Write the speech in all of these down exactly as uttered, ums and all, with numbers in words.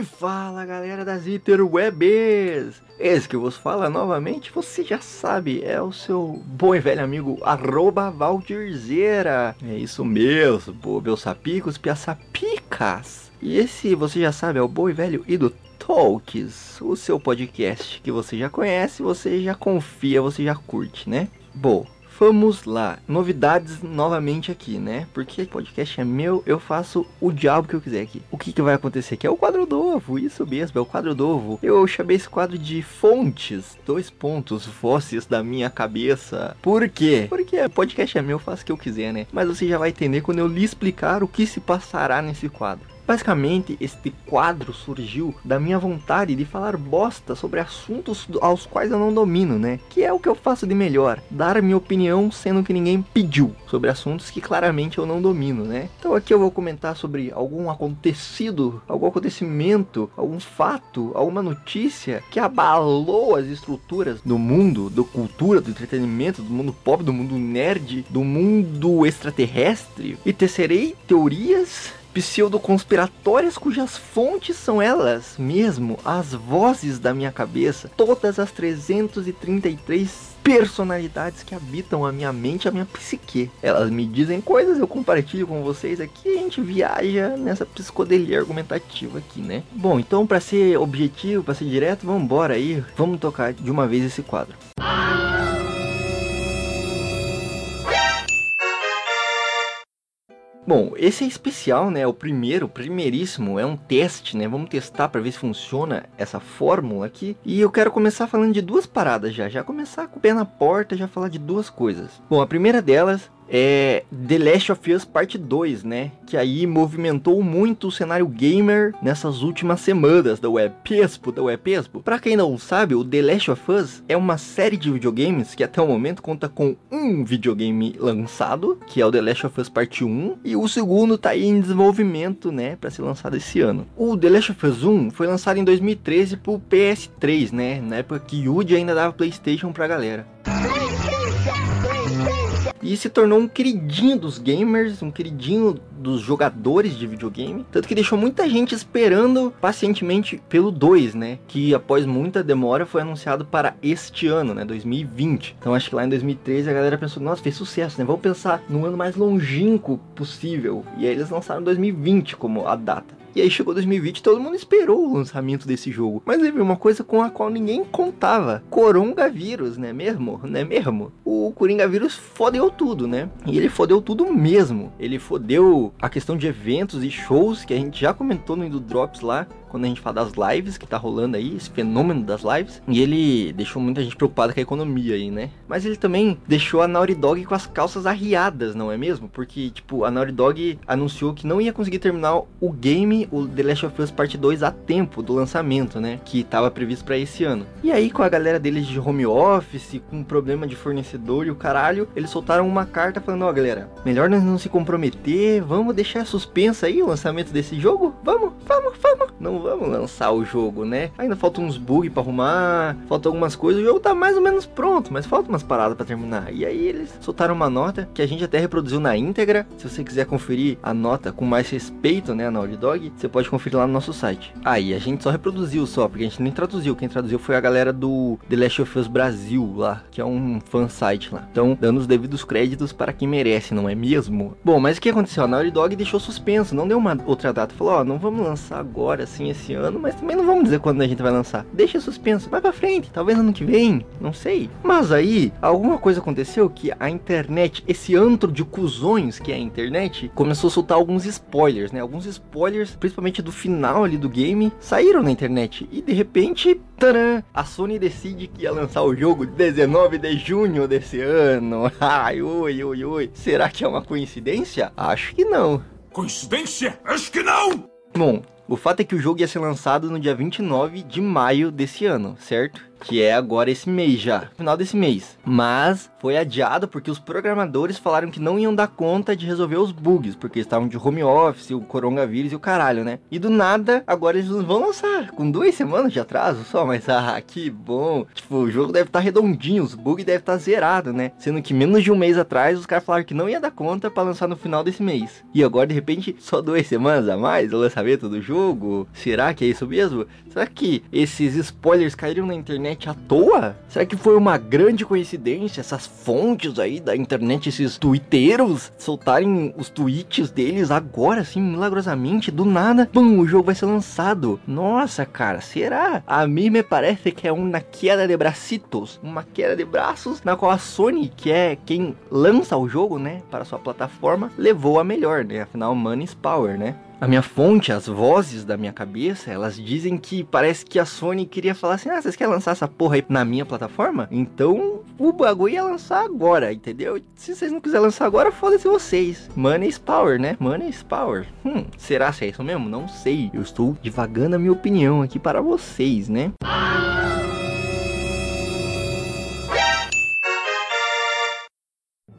E fala galera das interwebs, esse que vos fala novamente, você já sabe, é o seu bom e velho amigo arroba Valdirzeira. É isso mesmo, pô, meus sapicos, piaçapicas. E esse, você já sabe, é o bom e velho Indu Talks, o seu podcast que você já conhece, você já confia, você já curte, né? Bom, vamos lá, novidades novamente aqui, né? Porque o podcast é meu, eu faço o diabo que eu quiser aqui. O que, que vai acontecer aqui é o quadro novo, isso mesmo, é o quadro novo. Eu chamei esse quadro de fontes, dois pontos, vozes da minha cabeça. Por quê? Porque o podcast é meu, eu faço o que eu quiser, né? Mas você já vai entender quando eu lhe explicar o que se passará nesse quadro. Basicamente, este quadro surgiu da minha vontade de falar bosta sobre assuntos aos quais eu não domino, né? Que é o que eu faço de melhor, dar minha opinião sendo que ninguém pediu, sobre assuntos que claramente eu não domino, né? Então aqui eu vou comentar sobre algum acontecido, algum acontecimento, algum fato, alguma notícia que abalou as estruturas do mundo, da cultura, do entretenimento, do mundo pop, do mundo nerd, do mundo extraterrestre. E tecerei teorias pseudo-conspiratórias cujas fontes são elas mesmo, as vozes da minha cabeça, todas as trezentas e trinta e três personalidades que habitam a minha mente, a minha psique. Elas me dizem coisas, eu compartilho com vocês aqui, a gente viaja nessa psicodelia argumentativa aqui, né? Bom, então pra ser objetivo, pra ser direto, vamos embora aí, vamos tocar de uma vez esse quadro. Bom, esse é especial, né? O primeiro, primeiríssimo, é um teste, né? Vamos testar para ver se funciona essa fórmula aqui. E eu quero começar falando de duas paradas já. Já começar com o pé na porta, já falar de duas coisas. Bom, a primeira delas é The Last of Us Parte dois, né? Que aí movimentou muito o cenário gamer nessas últimas semanas da Webpespo, da Webpespo. Pra quem não sabe, o The Last of Us é uma série de videogames que até o momento conta com um videogame lançado, que é o The Last of Us Parte um, e o segundo tá aí em desenvolvimento, né? Pra ser lançado esse ano. O The Last of Us um foi lançado em dois mil e treze pro P S três, né? Na época que Yuji ainda dava Playstation pra galera. E se tornou um queridinho dos gamers, um queridinho dos jogadores de videogame. Tanto que deixou muita gente esperando pacientemente pelo dois, né? Que após muita demora foi anunciado para este ano, né? dois mil e vinte. Então acho que lá em dois mil e treze a galera pensou, nossa, fez sucesso, né? Vamos pensar no ano mais longínquo possível. E aí eles lançaram dois mil e vinte como a data. E aí chegou dois mil e vinte, todo mundo esperou o lançamento desse jogo. Mas teve uma coisa com a qual ninguém contava. Coronavírus, né mesmo? Né mesmo? O coronavírus fodeu tudo, né? E ele fodeu tudo mesmo. Ele fodeu a questão de eventos e shows, que a gente já comentou no InduDrops lá, quando a gente fala das lives que tá rolando aí, esse fenômeno das lives. E ele deixou muita gente preocupada com a economia aí, né? Mas ele também deixou a Naughty Dog com as calças arriadas, não é mesmo? Porque, tipo, a Naughty Dog anunciou que não ia conseguir terminar o game, o The Last of Us Parte dois, a tempo do lançamento, né? Que tava previsto pra esse ano. E aí, com a galera deles de home office, com problema de fornecedor e o caralho, eles soltaram uma carta falando, ó, galera, melhor nós não se comprometer, vamos deixar suspensa aí o lançamento desse jogo? Vamos, vamos, vamos! Não vamos lançar o jogo, né? Ainda falta uns bugs pra arrumar, falta algumas coisas, o jogo tá mais ou menos pronto, mas falta umas paradas pra terminar. E aí eles soltaram uma nota que a gente até reproduziu na íntegra. Se você quiser conferir a nota com mais respeito, né, a Naughty Dog, você pode conferir lá no nosso site. Aí, ah, a gente só reproduziu só, porque a gente nem traduziu. Quem traduziu foi a galera do The Last of Us Brasil lá, que é um fansite lá. Então, dando os devidos créditos para quem merece, não é mesmo? Bom, mas o que aconteceu? A Naughty Dog deixou suspenso, não deu uma outra data. Falou, ó, oh, não vamos lançar agora, assim, esse ano, mas também não vamos dizer quando a gente vai lançar. Deixa suspenso, vai pra frente, talvez ano que vem, não sei. Mas aí, alguma coisa aconteceu que a internet, esse antro de cuzões que é a internet, começou a soltar alguns spoilers, né? Alguns spoilers, principalmente do final ali do game, saíram na internet. E de repente, tcharam, a Sony decide que ia lançar o jogo dezenove de junho desse ano. Ai, oi, oi, oi. Será que é uma coincidência? Acho que não. Coincidência? Acho que não! Bom, o fato é que o jogo ia ser lançado no dia vinte e nove de maio desse ano, certo? que é agora esse mês já, final desse mês. Mas foi adiado porque os programadores falaram que não iam dar conta de resolver os bugs, porque estavam de home office, o coronavírus e o caralho, né? E do nada, agora eles vão lançar, com duas semanas de atraso só, mas ah, que bom. Tipo, o jogo deve estar redondinho, os bugs devem estar zerados, né? Sendo que menos de um mês atrás, os caras falaram que não ia dar conta pra lançar no final desse mês. E agora, de repente, só duas semanas a mais o lançamento do jogo? Será que é isso mesmo? Será que esses spoilers caíram na internet à toa? Será que foi uma grande coincidência essas fontes aí da internet, esses twitteiros, soltarem os tweets deles agora, assim, milagrosamente, do nada? Pum, o jogo vai ser lançado. Nossa, cara, será? A mim me parece que é uma queda de bracitos, uma queda de braços, na qual a Sony, que é quem lança o jogo, né, para sua plataforma, levou a melhor, né? Afinal, money is power, né? A minha fonte, as vozes da minha cabeça, elas dizem que parece que a Sony queria falar assim, ah, vocês querem lançar essa porra aí na minha plataforma? Então, o bagulho ia lançar agora, entendeu? Se vocês não quiserem lançar agora, foda-se vocês. Money is power, né? Money is power. Hum, será se é isso mesmo? Não sei. Eu estou divagando a minha opinião aqui para vocês, né?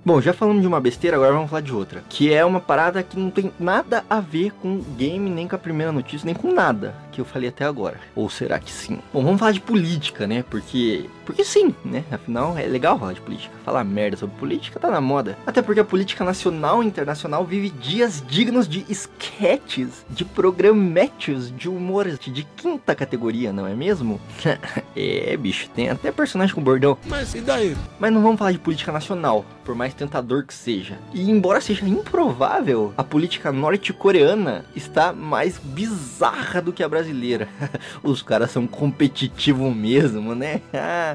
Bom, já falamos de uma besteira, agora vamos falar de outra. Que é uma parada que não tem nada a ver com game, nem com a primeira notícia, nem com nada que eu falei até agora. Ou será que sim? Bom, vamos falar de política, né? Porque... Porque sim, né? Afinal, é legal falar de política. Falar merda sobre política tá na moda. Até porque a política nacional e internacional vive dias dignos de esquetes, de programetes, de humores de quinta categoria, não é mesmo? É, bicho, tem até personagem com bordão. Mas e daí? Mas não vamos falar de política nacional, por mais tentador que seja. E embora seja improvável, a política norte-coreana está mais bizarra do que a brasileira. Os caras são competitivos mesmo, né?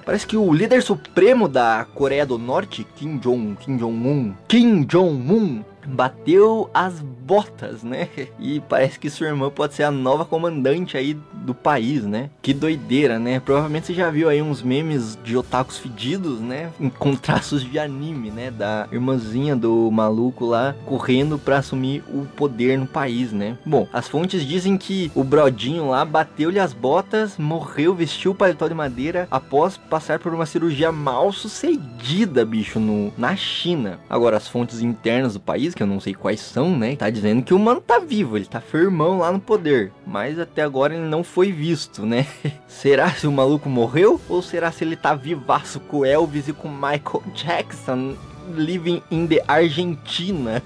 Parece que o líder supremo da Coreia do Norte, Kim Jong-un, Kim Jong-un, Kim Jong-un, bateu as botas, né? E parece que sua irmã pode ser a nova comandante aí do país, né? Que doideira, né? Provavelmente você já viu aí uns memes de otakus fedidos, né? Com traços de anime, né? Da irmãzinha do maluco lá correndo pra assumir o poder no país, né? Bom, as fontes dizem que o brodinho lá bateu-lhe as botas, morreu, vestiu o paletó de madeira após passar por uma cirurgia mal sucedida, bicho, no, na China. Agora, as fontes internas do país, que eu não sei quais são, né? Tá dizendo que o mano tá vivo, ele tá firmão lá no poder. Mas até agora ele não foi visto, né? Será se o maluco morreu? Ou será se ele tá vivaço com o Elvis e com Michael Jackson? Living in the Argentina.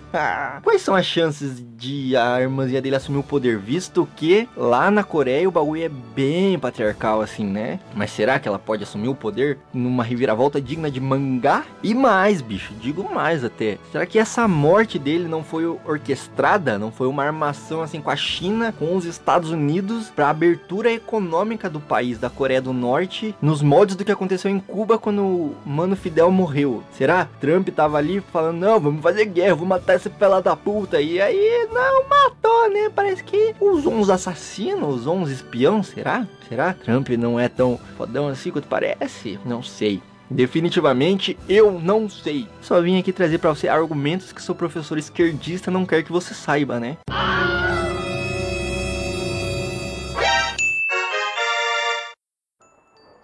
Quais são as chances de a irmãzinha dele assumir o poder? Visto que lá na Coreia o bagulho é bem patriarcal assim, né? Mas será que ela pode assumir o poder numa reviravolta digna de mangá? E mais, bicho, digo mais até. Será que essa morte dele não foi orquestrada? Não foi uma armação assim com a China, com os Estados Unidos, pra abertura econômica do país, da Coreia do Norte, nos moldes do que aconteceu em Cuba quando o mano Fidel morreu? Será? Trump tava ali falando, não, vamos fazer guerra, vou matar esse pela da puta, e aí não matou, né, parece que usou uns assassinos, usou uns espião, será? Será? Trump não é tão fodão assim quanto parece? Não sei. Definitivamente eu não sei. Só vim aqui trazer pra você argumentos que seu professor esquerdista não quer que você saiba, né?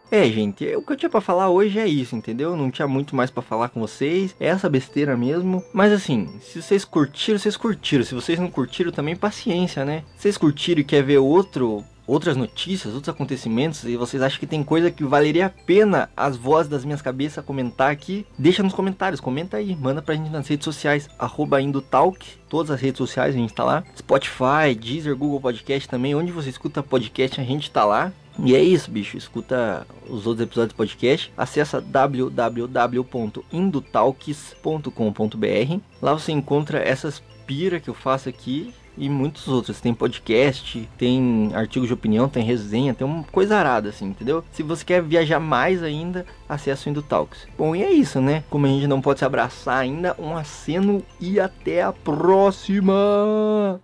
É, gente, o que eu tinha pra falar hoje é isso, entendeu? Não tinha muito mais pra falar com vocês, é essa besteira mesmo. Mas assim, se vocês curtiram, vocês curtiram. Se vocês não curtiram, também paciência, né? Se vocês curtiram e quer ver outro... outras notícias, outros acontecimentos, e vocês acham que tem coisa que valeria a pena as vozes das minhas cabeças comentar aqui, deixa nos comentários, comenta aí, manda pra gente nas redes sociais, arroba Indu Talks, todas as redes sociais a gente tá lá, Spotify, Deezer, Google Podcast também, onde você escuta podcast a gente tá lá, e é isso, bicho, escuta os outros episódios do podcast, acessa w w w ponto indu talks ponto com ponto b r, lá você encontra essas pira que eu faço aqui, e muitos outros, tem podcast, tem artigo de opinião, tem resenha, tem uma coisa arada assim, entendeu? Se você quer viajar mais ainda, acesse o Indu Talks. Bom, e é isso, né? Como a gente não pode se abraçar ainda, um aceno e até a próxima!